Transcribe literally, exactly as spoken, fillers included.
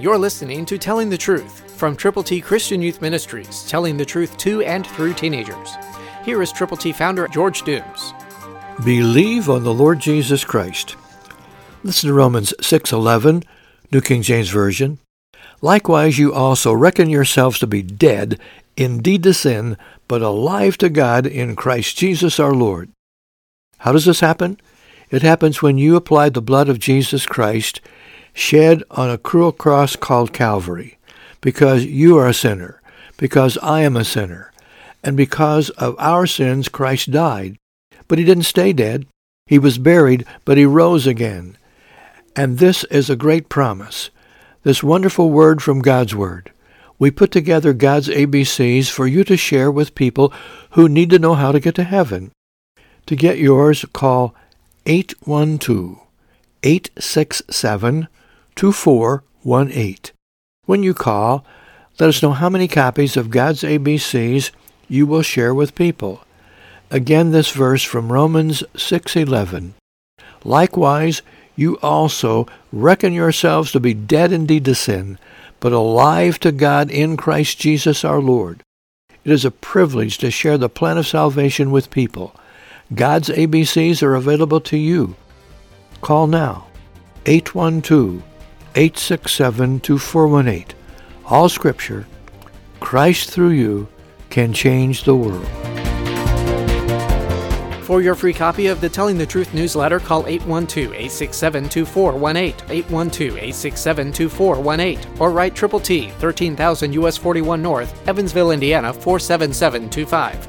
You're listening to Telling the Truth from Triple T Christian Youth Ministries, telling the truth to and through teenagers. Here is Triple T founder George Dooms. Believe on the Lord Jesus Christ. Listen to Romans six eleven, New King James Version. Likewise, you also reckon yourselves to be dead indeed to sin, but alive to God in Christ Jesus our Lord. How does this happen? It happens when you apply the blood of Jesus Christ shed on a cruel cross called Calvary, because you are a sinner, because I am a sinner, and because of our sins Christ died. But he didn't stay dead. He was buried, but he rose again. And this is a great promise, this wonderful word from God's Word. We put together God's A B Cs for you to share with people who need to know how to get to heaven. To get yours, call eight one two, eight six seven, two four one eight. When you call, let us know how many copies of God's A B Cs you will share with people. Again, this verse from Romans six eleven. Likewise, you also reckon yourselves to be dead indeed to sin, but alive to God in Christ Jesus our Lord. It is a privilege to share the plan of salvation with people. God's A B Cs are available to you. Call now, eight one two, eight six seven, two four one eight. All Scripture, Christ through you, can change the world. For your free copy of the Telling the Truth newsletter, call eight one two, eight six seven, two four one eight, eight one two, eight six seven, two four one eight, or write Triple T, thirteen thousand U S forty-one North, Evansville, Indiana, four seven seven two five.